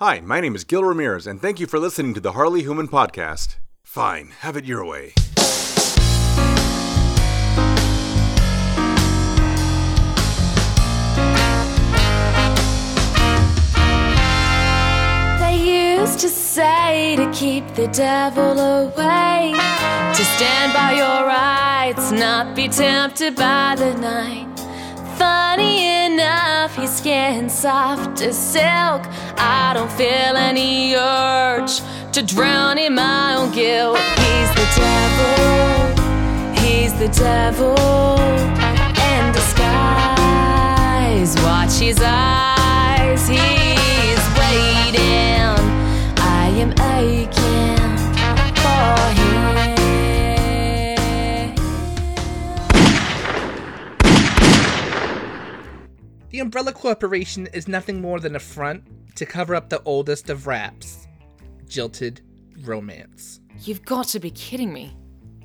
Hi, my name is Gil Ramirez, and thank you for listening to the Harley Hooman Podcast. Fine, have it your way. They used to say to keep the devil away, to stand by your rights, not be tempted by the night. Funny enough, his skin soft as silk. I don't feel any urge to drown in my own guilt. He's the devil, he's the devil in disguise. Watch his eyes, he's waiting. I am aching for him. The Umbrella Corporation is nothing more than a front to cover up the oldest of raps, jilted romance. You've got to be kidding me.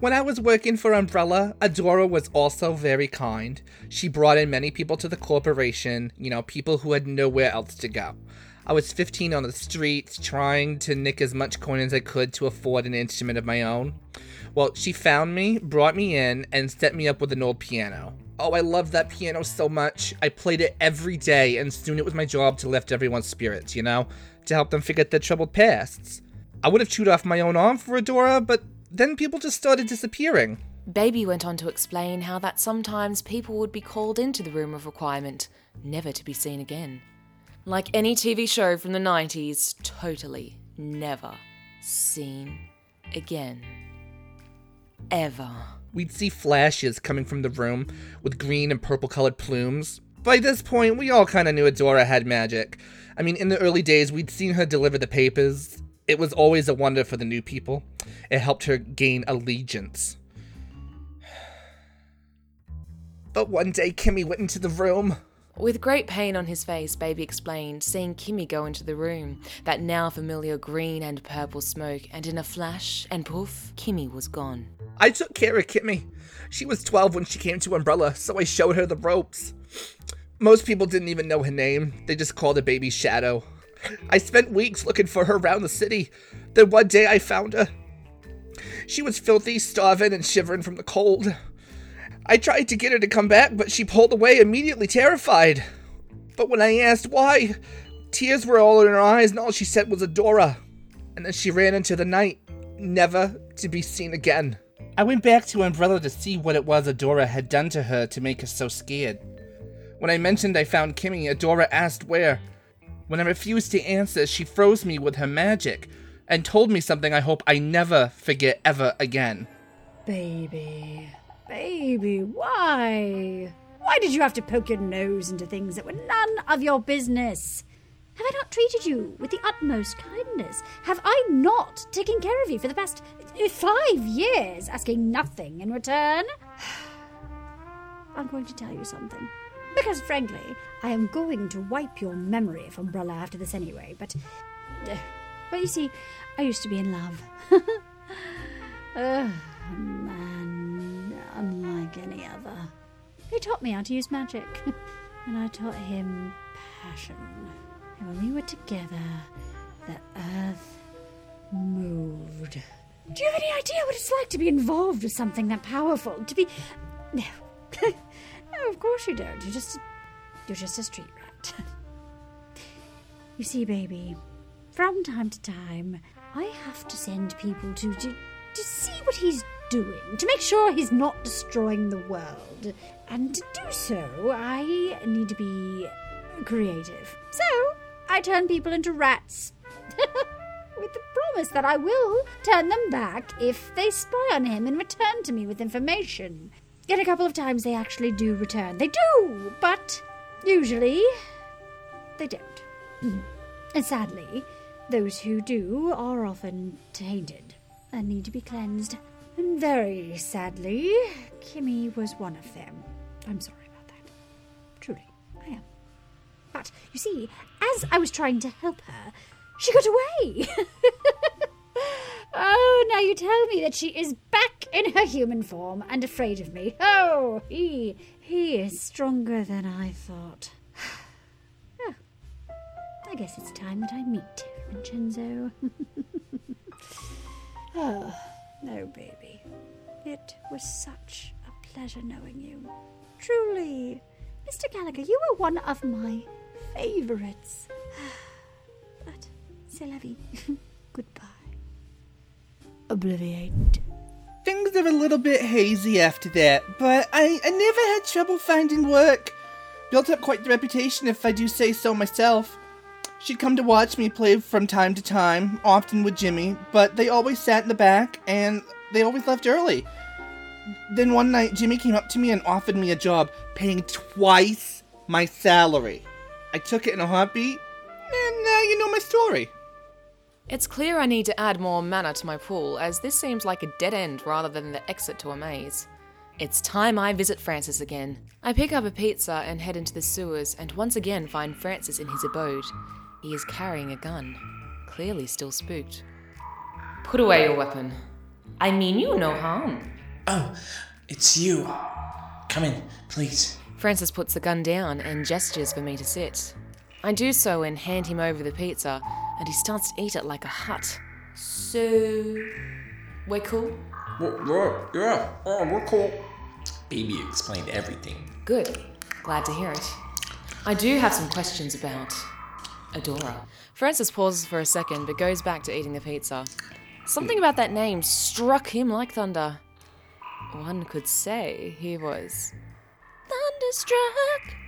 When I was working for Umbrella, Adora was also very kind. She brought in many people to the corporation, people who had nowhere else to go. I was 15 on the streets, trying to nick as much coin as I could to afford an instrument of my own. Well, she found me, brought me in, and set me up with an old piano. Oh, I loved that piano so much. I played it every day, and soon it was my job to lift everyone's spirits, to help them forget their troubled pasts. I would have chewed off my own arm for Adora, but then people just started disappearing. Baby went on to explain how that sometimes people would be called into the room of requirement, never to be seen again. Like any TV show from the 90s, totally never seen again. Ever. We'd see flashes coming from the room with green and purple-colored plumes. By this point, we all kind of knew Adora had magic. In the early days, we'd seen her deliver the papers. It was always a wonder for the new people. It helped her gain allegiance. But one day, Kimmy went into the room. With great pain on his face, Baby explained, seeing Kimmy go into the room, that now familiar green and purple smoke, and in a flash and poof, Kimmy was gone. I took care of Kimmy. She was 12 when she came to Umbrella, so I showed her the ropes. Most people didn't even know her name. They just called her Baby Shadow. I spent weeks looking for her around the city. Then one day I found her. She was filthy, starving, and shivering from the cold. I tried to get her to come back, but she pulled away immediately, terrified. But when I asked why, tears were all in her eyes, and all she said was Adora. And then she ran into the night, never to be seen again. I went back to Umbrella to see what it was Adora had done to her to make her so scared. When I mentioned I found Kimmy, Adora asked where. When I refused to answer, she froze me with her magic and told me something I hope I never forget ever again. Baby, why? Why did you have to poke your nose into things that were none of your business? Have I not treated you with the utmost kindness? Have I not taken care of you for the past 5 years, asking nothing in return? I'm going to tell you something. Because, frankly, I am going to wipe your memory of Umbrella after this anyway, but... well, you see, I used to be in love. Man, unlike any other. He taught me how to use magic, and I taught him passion. And when we were together, the earth moved. Do you have any idea what it's like to be involved with something that powerful? To be... No. No, of course you don't. You're just a street rat. You see, Baby, from time to time, I have to send people to see what he's doing, to make sure he's not destroying the world. And to do so, I need to be creative. So, I turn people into rats. With the promise that I will turn them back if they spy on him and return to me with information. And a couple of times they actually do return. They do, but usually they don't. And sadly, those who do are often tainted and need to be cleansed. And very sadly, Kimmy was one of them. I'm sorry about that. Truly, I am. But, you see, as I was trying to help her, she got away. Oh, now you tell me that she is back in her human form and afraid of me. Oh, he is stronger than I thought. Oh, I guess it's time that I meet Vincenzo. Oh, no, baby. It was such a pleasure knowing you. Truly, Mr. Gallagher, you were one of my favourites. But, c'est la vie. Goodbye. Obliviate. Things are a little bit hazy after that, but I never had trouble finding work. Built up quite the reputation, if I do say so myself. She'd come to watch me play from time to time, often with Jimmy, but they always sat in the back, and they always left early. Then one night, Jimmy came up to me and offered me a job, paying twice my salary. I took it in a heartbeat, and now you know my story. It's clear I need to add more mana to my pool, as this seems like a dead end rather than the exit to a maze. It's time I visit Francis again. I pick up a pizza and head into the sewers, and once again find Francis in his abode. He is carrying a gun, clearly still spooked. Put away your weapon. I mean you no harm. Oh, it's you. Come in, please. Francis puts the gun down and gestures for me to sit. I do so and hand him over the pizza, and he starts to eat it like a hut. So, we're cool? Yeah, we're cool. Baby explained everything. Good. Glad to hear it. I do have some questions about Adora. Francis pauses for a second, but goes back to eating the pizza. Something about that name struck him like thunder. One could say he was thunderstruck.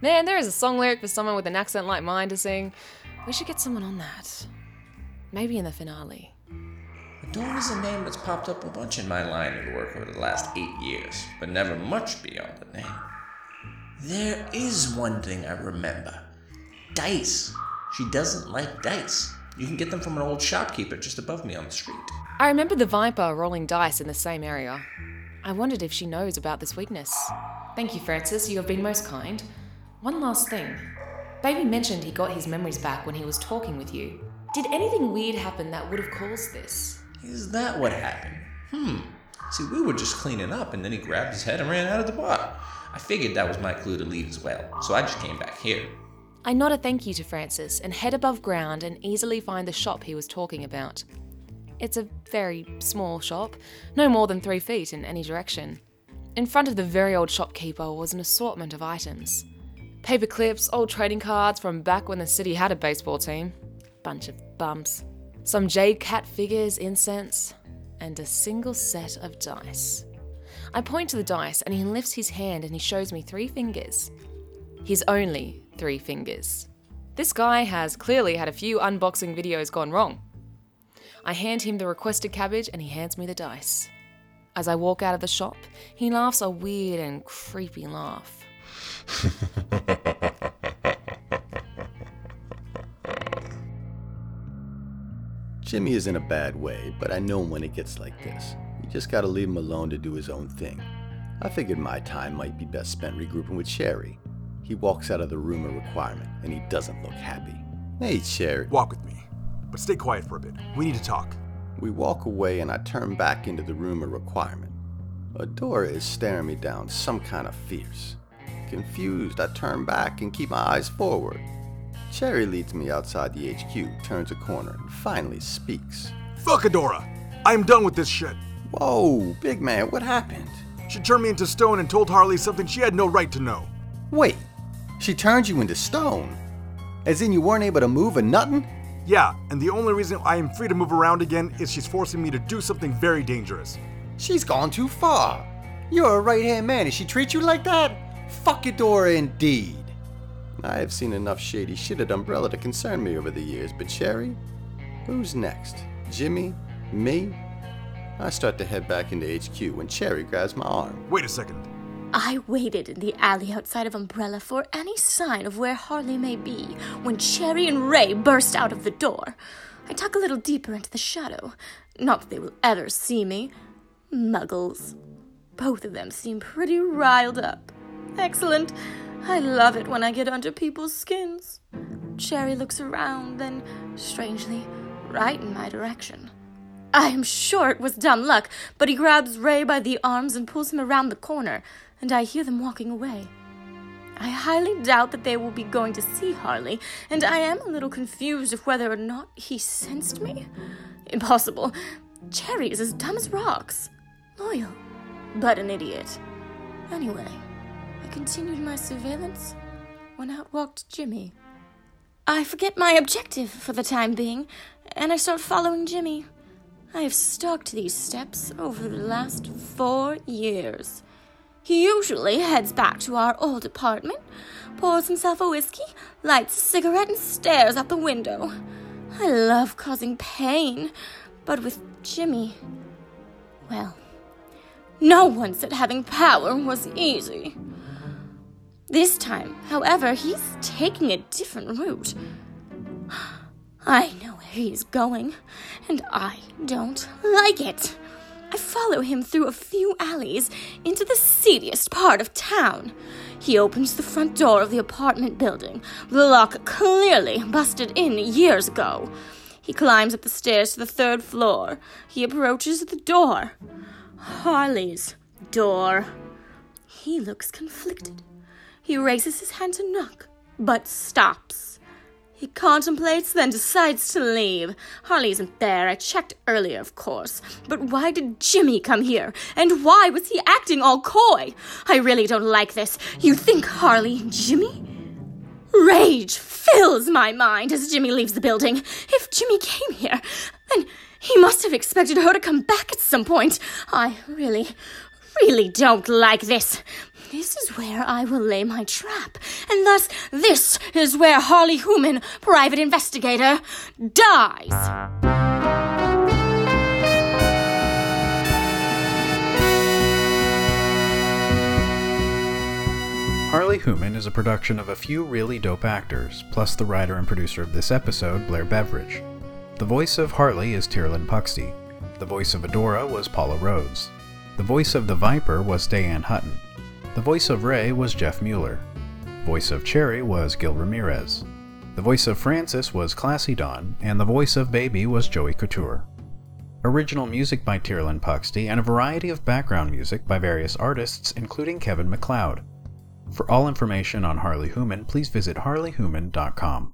Man, there is a song lyric for someone with an accent like mine to sing. We should get someone on that. Maybe in the finale. Adora is a name that's popped up a bunch in my line of work over the last 8 years, but never much beyond the name. There is one thing I remember. Dice. She doesn't like dice. You can get them from an old shopkeeper just above me on the street. I remember the Viper rolling dice in the same area. I wondered if she knows about this weakness. Thank you, Francis. You have been most kind. One last thing. Baby mentioned he got his memories back when he was talking with you. Did anything weird happen that would have caused this? Is that what happened? See, we were just cleaning up, and then he grabbed his head and ran out of the bar. I figured that was my clue to leave as well, so I just came back here. I nod a thank you to Francis and head above ground and easily find the shop he was talking about. It's a very small shop, no more than 3 feet in any direction. In front of the very old shopkeeper was an assortment of items. Paper clips, old trading cards from back when the city had a baseball team. Bunch of bumps. Some jade cat figures, incense, and a single set of dice. I point to the dice and he lifts his hand and he shows me 3 fingers. His only 3 fingers. This guy has clearly had a few unboxing videos gone wrong. I hand him the requested cabbage and he hands me the dice. As I walk out of the shop, he laughs a weird and creepy laugh. Jimmy is in a bad way, but I know when it gets like this. You just gotta leave him alone to do his own thing. I figured my time might be best spent regrouping with Cherry. He walks out of the room a requirement, and he doesn't look happy. Hey, Cherry. Walk with me, but stay quiet for a bit. We need to talk. We walk away, and I turn back into the room a requirement. Adora is staring me down some kind of fierce. Confused, I turn back and keep my eyes forward. Cherry leads me outside the HQ, turns a corner, and finally speaks. Fuck Adora! I'm done with this shit! Whoa, big man, what happened? She turned me into stone and told Harley something she had no right to know. Wait. She turned you into stone? As in you weren't able to move or nothing? Yeah, and the only reason I am free to move around again is she's forcing me to do something very dangerous. She's gone too far. You're a right-hand man and she treats you like that? Fuck Adora indeed. I have seen enough shady shit at Umbrella to concern me over the years, but Cherry? Who's next? Jimmy? Me? I start to head back into HQ when Cherry grabs my arm. Wait a second. I waited in the alley outside of Umbrella for any sign of where Harley may be when Cherry and Ray burst out of the door. I tuck a little deeper into the shadow. Not that they will ever see me. Muggles. Both of them seem pretty riled up. Excellent. I love it when I get under people's skins. Cherry looks around, then, strangely, right in my direction. I am sure it was dumb luck, but he grabs Ray by the arms and pulls him around the corner, and I hear them walking away. I highly doubt that they will be going to see Harley, and I am a little confused of whether or not he sensed me. Impossible. Cherry is as dumb as rocks. Loyal, but an idiot. Anyway, I continued my surveillance when out walked Jimmy. I forget my objective for the time being, and I start following Jimmy. I have stalked these steps over the last 4 years. He usually heads back to our old apartment, pours himself a whiskey, lights a cigarette, and stares out the window. I love causing pain, but with Jimmy, well, no one said having power was easy. This time, however, he's taking a different route. I know where he's going, and I don't like it. I follow him through a few alleys into the seediest part of town. He opens the front door of the apartment building, the lock clearly busted in years ago. He climbs up the stairs to the 3rd floor. He approaches the door. Harley's door. He looks conflicted. He raises his hand to knock, but stops. He contemplates, then decides to leave. Harley isn't there. I checked earlier, of course. But why did Jimmy come here? And why was he acting all coy? I really don't like this. You think Harley and Jimmy? Rage fills my mind as Jimmy leaves the building. If Jimmy came here, then he must have expected her to come back at some point. I really don't like this. This is where I will lay my trap, and thus this is where Harley Hooman, private investigator, dies. Harley Hooman is a production of a few really dope actors, plus the writer and producer of this episode, Blair Beveridge. The voice of Harley is Tyrolin Puxty. The voice of Adora was Paula Rhodes. The voice of the Viper was Dayeanne Hutton. The voice of Ray was Jeff Mueller. Voice of Cherry was Gil Ramirez. The voice of Francis was Classy Don, and the voice of Baby was Joey Couture. Original music by Tyrolin Puxty, and a variety of background music by various artists, including Kevin MacLeod. For all information on Harley Hooman, please visit harleyhooman.com.